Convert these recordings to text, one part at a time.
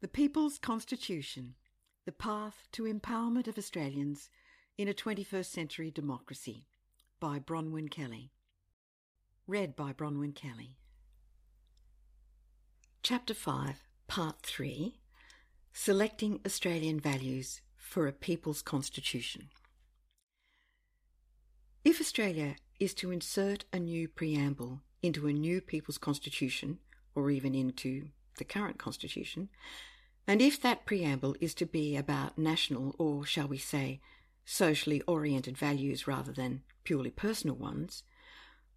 The People's Constitution, the path to empowerment of Australians in a 21st century democracy, by Bronwyn Kelly. Read by Bronwyn Kelly. Chapter 5, Part 3, Selecting Australian Values for a People's Constitution. If Australia is to insert a new preamble into a new People's Constitution, or even into the current Constitution, and if that preamble is to be about national or, shall we say, socially oriented values rather than purely personal ones,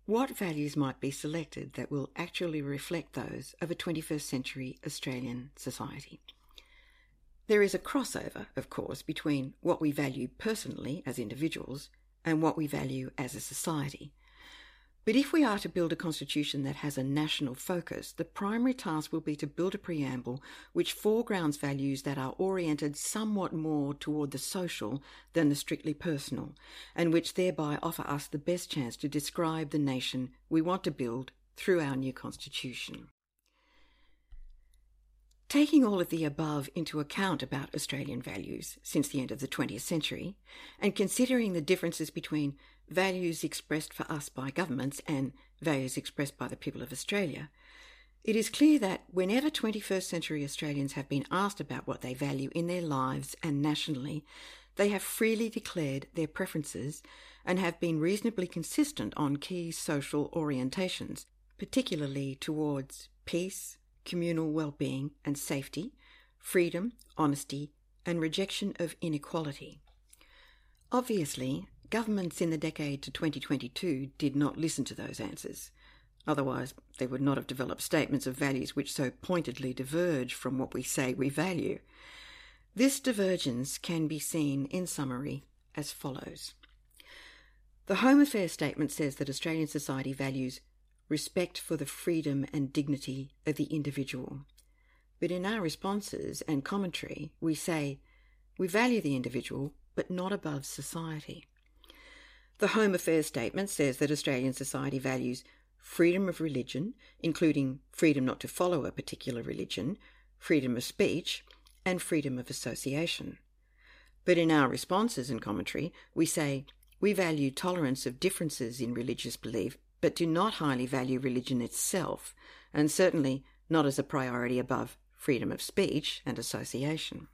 what values might be selected that will actually reflect those of a 21st century Australian society? There is a crossover, of course, between what we value personally as individuals and what we value as a society. But if we are to build a constitution that has a national focus, the primary task will be to build a preamble which foregrounds values that are oriented somewhat more toward the social than the strictly personal, and which thereby offer us the best chance to describe the nation we want to build through our new constitution. Taking all of the above into account about Australian values since the end of the 20th century, and considering the differences between values expressed for us by governments and values expressed by the people of Australia, it is clear that whenever 21st century Australians have been asked about what they value in their lives and nationally, they have freely declared their preferences and have been reasonably consistent on key social orientations, particularly towards peace, communal well-being and safety, freedom, honesty, and rejection of inequality. Obviously, governments in the decade to 2022 did not listen to those answers. Otherwise, they would not have developed statements of values which so pointedly diverge from what we say we value. This divergence can be seen, in summary, as follows. The Home Affairs Statement says that Australian society values respect for the freedom and dignity of the individual. But in our responses and commentary, we say, we value the individual, but not above society. The Home Affairs Statement says that Australian society values freedom of religion, including freedom not to follow a particular religion, freedom of speech, and freedom of association. But in our responses and commentary, we say, we value tolerance of differences in religious belief, but do not highly value religion itself, and certainly not as a priority above freedom of speech and association.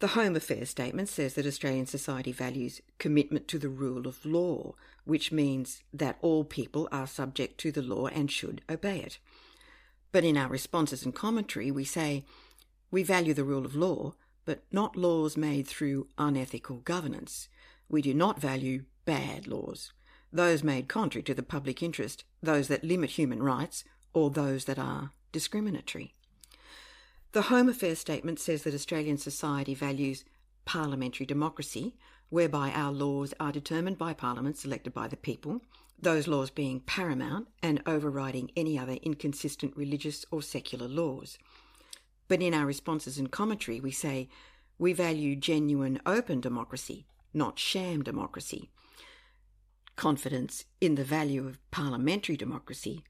The Home Affairs Statement says that Australian society values commitment to the rule of law, which means that all people are subject to the law and should obey it. But in our responses and commentary, we say, we value the rule of law, but not laws made through unethical governance. We do not value bad laws, those made contrary to the public interest, those that limit human rights, or those that are discriminatory. The Home Affairs Statement says that Australian society values parliamentary democracy, whereby our laws are determined by Parliament selected by the people, those laws being paramount and overriding any other inconsistent religious or secular laws. But in our responses and commentary, we say we value genuine open democracy, not sham democracy. Confidence in the value of parliamentary democracy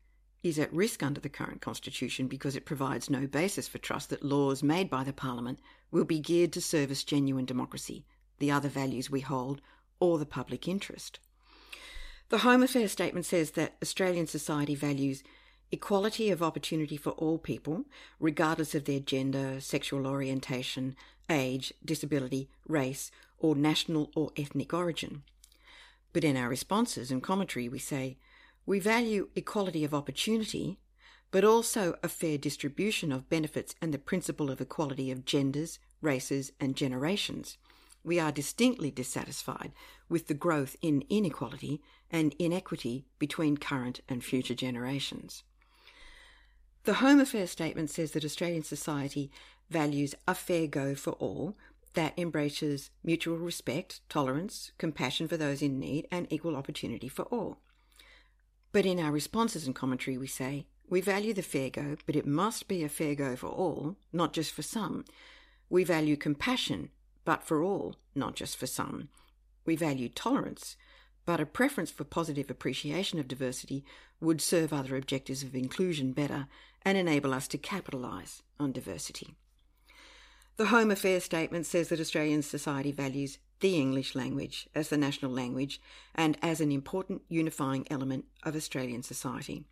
is at risk under the current constitution because it provides no basis for trust that laws made by the parliament will be geared to service genuine democracy, the other values we hold, or the public interest. The Home Affairs Statement says that Australian society values equality of opportunity for all people, regardless of their gender, sexual orientation, age, disability, race, or national or ethnic origin. But in our responses and commentary, we say, we value equality of opportunity, but also a fair distribution of benefits and the principle of equality of genders, races, and generations. We are distinctly dissatisfied with the growth in inequality and inequity between current and future generations. The Home Affairs Statement says that Australian society values a fair go for all, that embraces mutual respect, tolerance, compassion for those in need, and equal opportunity for all. But in our responses and commentary, we say, we value the fair go, but it must be a fair go for all, not just for some. We value compassion, but for all, not just for some. We value tolerance, but a preference for positive appreciation of diversity would serve other objectives of inclusion better and enable us to capitalise on diversity. The Home Affairs Statement says that Australian society values the English language as the national language and as an important unifying element of Australian society.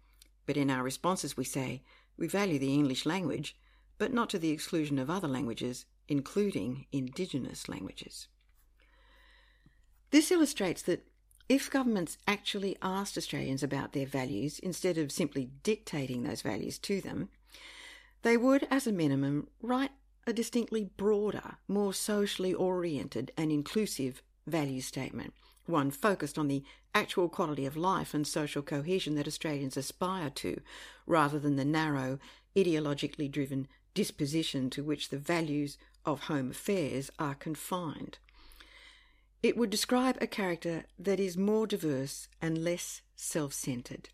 But in our responses we say, we value the English language, but not to the exclusion of other languages, including Indigenous languages. This illustrates that if governments actually asked Australians about their values instead of simply dictating those values to them, they would, as a minimum, write a distinctly broader, more socially oriented and inclusive value statement, one focused on the actual quality of life and social cohesion that Australians aspire to, rather than the narrow, ideologically driven disposition to which the values of Home Affairs are confined. It would describe a character that is more diverse and less self-centred.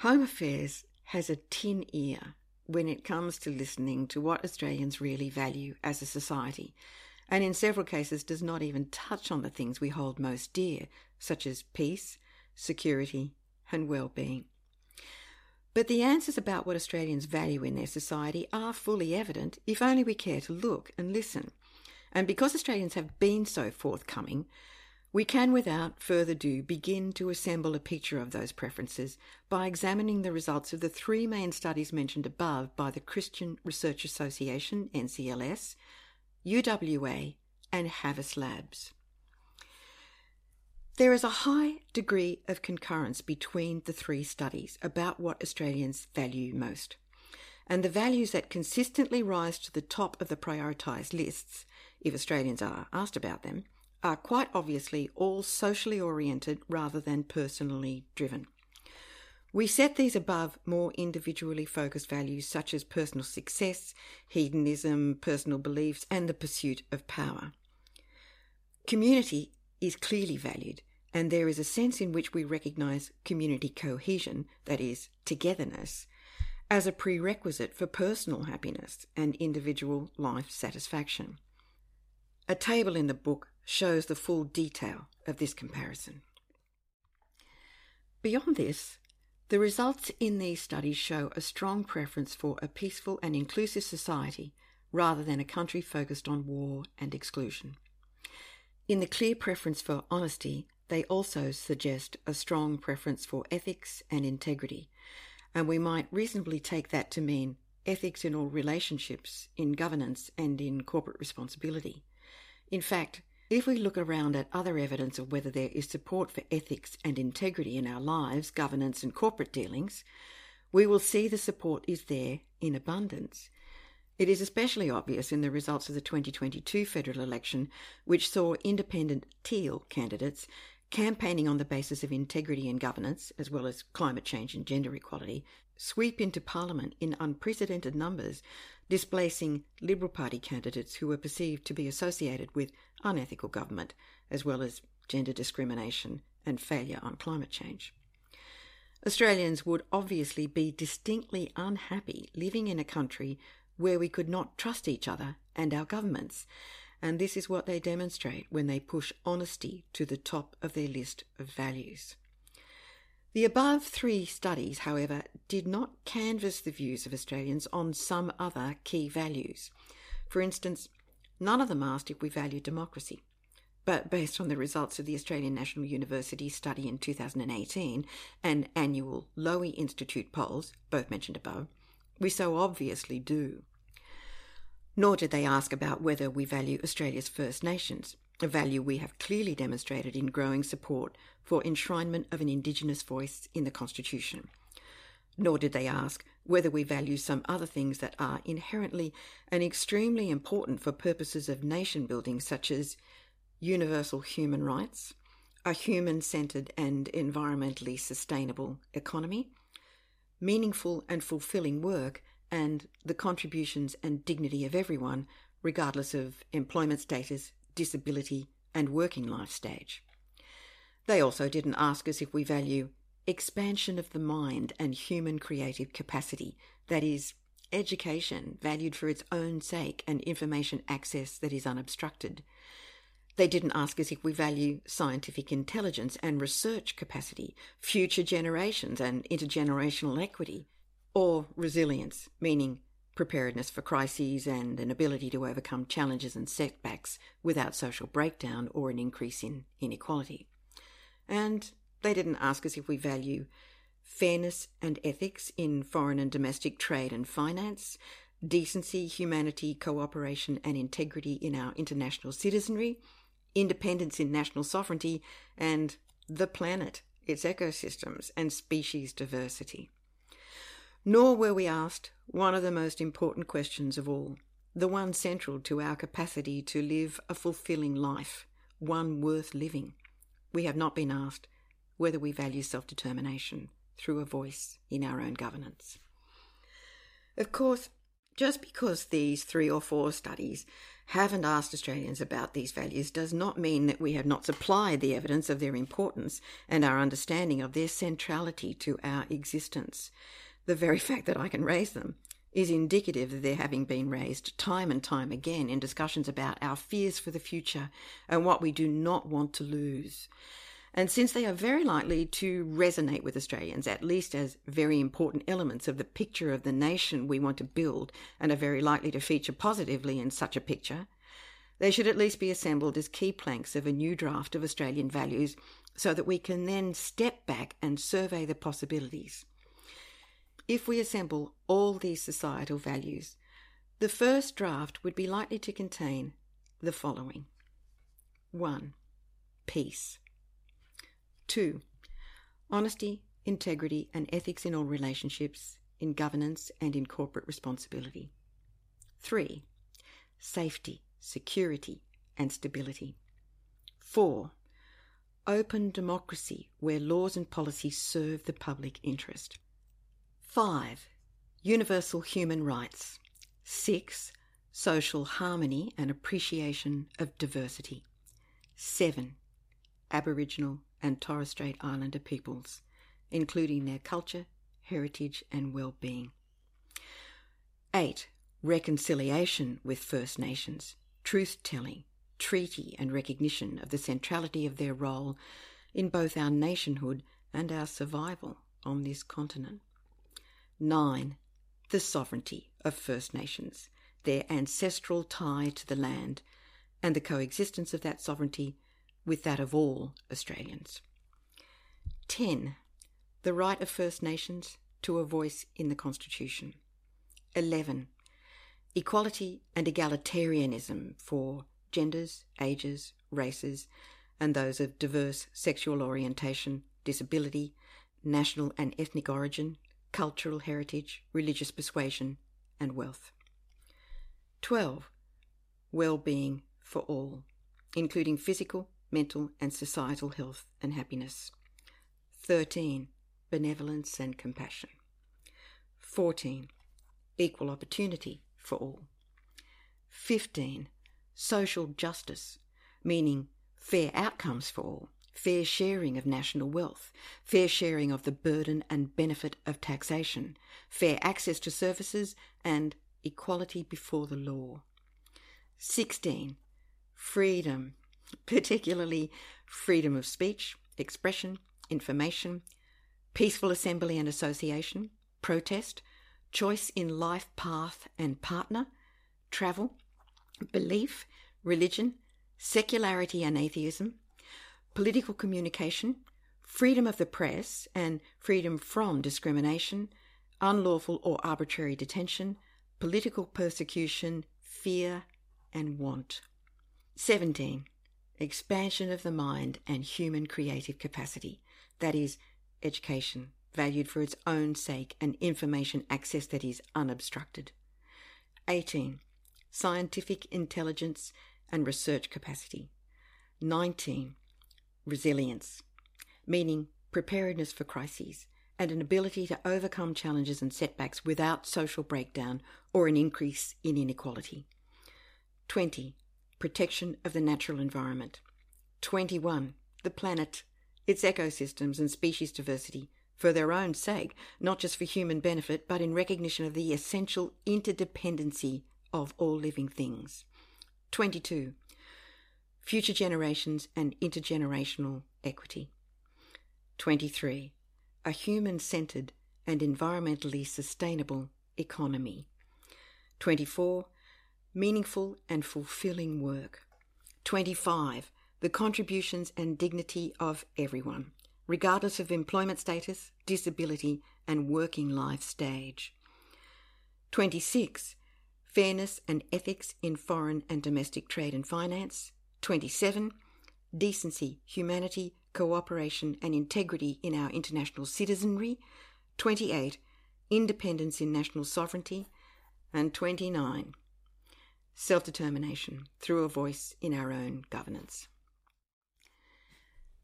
Home Affairs has a tin ear when it comes to listening to what Australians really value as a society, and in several cases does not even touch on the things we hold most dear, such as peace, security and well-being. But the answers about what Australians value in their society are fully evident if only we care to look and listen. And because Australians have been so forthcoming, we can without further ado begin to assemble a picture of those preferences by examining the results of the three main studies mentioned above by the Christian Research Association, NCLS, UWA and Havas Labs. There is a high degree of concurrence between the three studies about what Australians value most, and the values that consistently rise to the top of the prioritised lists, if Australians are asked about them, are quite obviously all socially oriented rather than personally driven. We set these above more individually focused values such as personal success, hedonism, personal beliefs, and the pursuit of power. Community is clearly valued, and there is a sense in which we recognise community cohesion, that is, togetherness, as a prerequisite for personal happiness and individual life satisfaction. A table in the book shows the full detail of this comparison. Beyond this, the results in these studies show a strong preference for a peaceful and inclusive society rather than a country focused on war and exclusion. In the clear preference for honesty, they also suggest a strong preference for ethics and integrity, and we might reasonably take that to mean ethics in all relationships, in governance and in corporate responsibility. In fact, if we look around at other evidence of whether there is support for ethics and integrity in our lives, governance and corporate dealings, we will see the support is there in abundance. It is especially obvious in the results of the 2022 federal election, which saw independent Teal candidates campaigning on the basis of integrity and governance, as well as climate change and gender equality, sweep into Parliament in unprecedented numbers, displacing Liberal Party candidates who were perceived to be associated with unethical government, as well as gender discrimination and failure on climate change. Australians would obviously be distinctly unhappy living in a country where we could not trust each other and our governments, and this is what they demonstrate when they push honesty to the top of their list of values. The above three studies, however, did not canvass the views of Australians on some other key values. For instance, none of them asked if we value democracy. But based on the results of the Australian National University study in 2018 and annual Lowy Institute polls, both mentioned above, we so obviously do. Nor did they ask about whether we value Australia's First Nations, a value we have clearly demonstrated in growing support for enshrinement of an Indigenous voice in the Constitution. Nor did they ask whether we value some other things that are inherently and extremely important for purposes of nation building, such as universal human rights, a human-centred and environmentally sustainable economy, meaningful and fulfilling work, and the contributions and dignity of everyone, regardless of employment status, disability, and working life stage. They also didn't ask us if we value expansion of the mind and human creative capacity, that is, education valued for its own sake and information access that is unobstructed, They didn't ask us if we value scientific intelligence and research capacity, future generations and intergenerational equity, or resilience, meaning preparedness for crises and an ability to overcome challenges and setbacks without social breakdown or an increase in inequality. And they didn't ask us if we value fairness and ethics in foreign and domestic trade and finance, decency, humanity, cooperation and integrity in our international citizenry, independence in national sovereignty, and the planet, its ecosystems and species diversity. Nor were we asked one of the most important questions of all, the one central to our capacity to live a fulfilling life, one worth living. We have not been asked whether we value self-determination through a voice in our own governance. Of course, just because these 3 or 4 studies haven't asked Australians about these values does not mean that we have not supplied the evidence of their importance and our understanding of their centrality to our existence. The very fact that I can raise them is indicative of their having been raised time and time again in discussions about our fears for the future and what we do not want to lose. And since they are very likely to resonate with Australians, at least as very important elements of the picture of the nation we want to build and are very likely to feature positively in such a picture, they should at least be assembled as key planks of a new draft of Australian values so that we can then step back and survey the possibilities. If we assemble all these societal values, the first draft would be likely to contain the following. 1. Peace. 2. Honesty, integrity and ethics in all relationships, in governance and in corporate responsibility. 3. Safety, security and stability. 4. Open democracy where laws and policies serve the public interest. 5. Universal human rights. 6. Social harmony and appreciation of diversity. 7. Aboriginal and Torres Strait Islander peoples, including their culture, heritage and well-being. 8. Reconciliation with First Nations, truth-telling, treaty and recognition of the centrality of their role in both our nationhood and our survival on this continent. 9. The sovereignty of First Nations, their ancestral tie to the land, and the coexistence of that sovereignty with that of all Australians. 10. The right of First Nations to a voice in the Constitution. 11. Equality and egalitarianism for genders, ages, races, and those of diverse sexual orientation, disability, national and ethnic origin, cultural heritage, religious persuasion, and wealth. 12. Well-being for all, including physical, mental, and societal health and happiness. 13. Benevolence and compassion. 14. Equal opportunity for all. 15. Social justice, meaning fair outcomes for all, fair sharing of national wealth, fair sharing of the burden and benefit of taxation, fair access to services and equality before the law. 16. Freedom, particularly freedom of speech, expression, information, peaceful assembly and association, protest, choice in life path and partner, travel, belief, religion, secularity and atheism, political communication, freedom of the press and freedom from discrimination, unlawful or arbitrary detention, political persecution, fear and want. 17. Expansion of the mind and human creative capacity, that is, education, valued for its own sake and information access that is unobstructed. 18. Scientific intelligence and research capacity. 19. Resilience, meaning preparedness for crises and an ability to overcome challenges and setbacks without social breakdown or an increase in inequality. 20. Protection of the natural environment. 21. The planet, its ecosystems and species diversity for their own sake, not just for human benefit, but in recognition of the essential interdependency of all living things. 22. future generations and intergenerational equity. 23. A human-centred and environmentally sustainable economy. 24. Meaningful and fulfilling work. 25. The contributions and dignity of everyone, regardless of employment status, disability, and working life stage. 26. Fairness and ethics in foreign and domestic trade and finance. 27. Decency, humanity, cooperation, and integrity in our international citizenry. 28. Independence in national sovereignty. And 29. Self-determination through a voice in our own governance.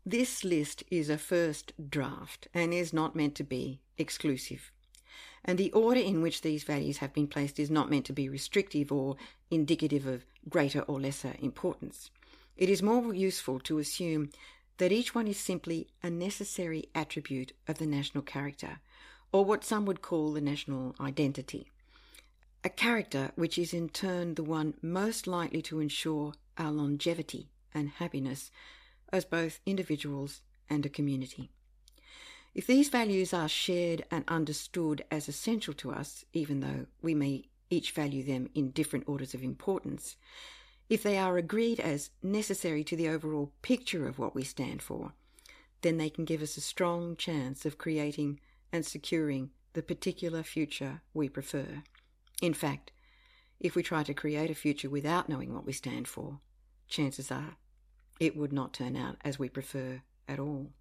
This list is a first draft and is not meant to be exclusive, and the order in which these values have been placed is not meant to be restrictive or indicative of greater or lesser importance. It is more useful to assume that each one is simply a necessary attribute of the national character, or what some would call the national identity. A character which is in turn the one most likely to ensure our longevity and happiness as both individuals and a community. If these values are shared and understood as essential to us, even though we may each value them in different orders of importance, if they are agreed as necessary to the overall picture of what we stand for, then they can give us a strong chance of creating and securing the particular future we prefer. In fact, if we try to create a future without knowing what we stand for, chances are it would not turn out as we prefer at all.